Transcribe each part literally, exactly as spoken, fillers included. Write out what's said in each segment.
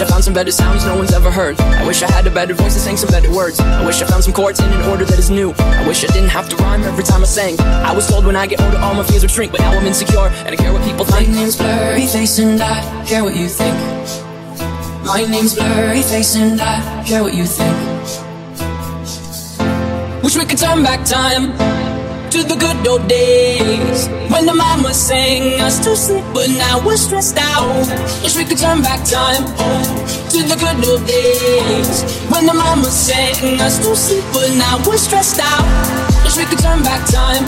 wish I found some better sounds no one's ever heard. I wish I had a better voice that sang some better words. I wish I found some chords in an order that is new. I wish I didn't have to rhyme every time I sang. I was told when I get older all my fears would shrink, but now I'm insecure and I care what people think. My name's Blurryface and I care what you think. My name's Blurryface and I care what you think. Wish we could turn back time to the good old days when the mama sang us to sleep, but now we're stressed out. Wish we could turn back time to the good old days when the mama sang us to sleep, but now we're stressed out. Wish we could turn back time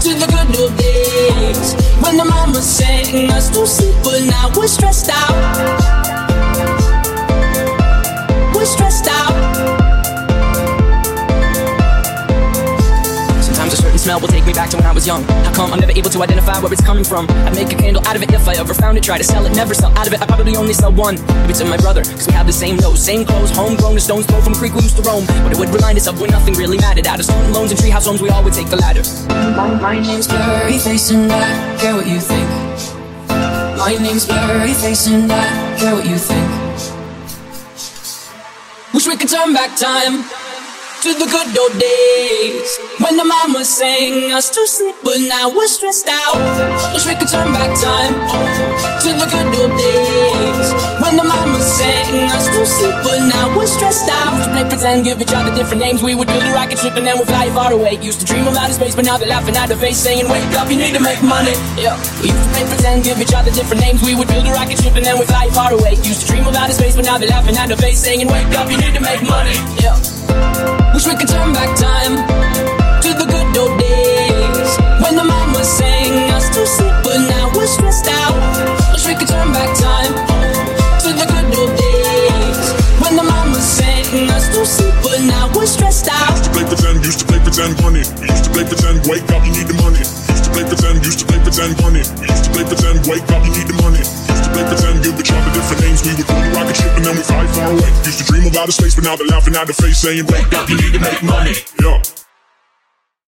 to the good old days when the mama sang us to sleep, but now we're stressed out. We're stressed out. Smell will take me back to when I was young. How come I'm never able to identify where it's coming from? I'd make a candle out of it if I ever found it. Try to sell it, never sell out of it. I probably only sell one. Maybe to my brother, cause we have the same nose, same clothes, homegrown. The stones throw from a creek we used to roam, but it would remind us of when nothing really mattered. Out of student loans and treehouse homes, we all would take the ladder. My, my name's Blurryface and I care what you think. My name's Blurryface and I care what you think. Wish we could turn back time to the good old days when the mama sang us to sleep, but now we're stressed out. Wish we could turn back time to the good old days when the mama sang us to sleep, but now we're stressed out. Used to play pretend, give each other different names. We would build a rocket ship and then we'd fly far away. Used to dream of outer space, but now they're laughing at the face, saying, wake up, you need to make money. Yeah. We used to play pretend, give each other different names. We would build a rocket ship and then we'd fly far away. Used to dream of outer space, but now they're laughing at the face, saying, wake up, you need to make money. Yeah. Wish we could turn back time to the good old days when the mama sang us to sleep, but now we're stressed out. Wish we could turn back time to the good old days when the mama sang us to sleep, but now we're stressed out. Used to play pretend, used to play pretend, honey. Used to play pretend, wake up, you need the money. Used to play pretend, used to play pretend, honey. Used to play pretend, wake up, you need the money. Used to play pretend, give each other different names. We would build a rocket ship and then we fly far away. Used to dream of outer space, but now they're laughing at the face, saying, wake up, you need to make money. Yeah.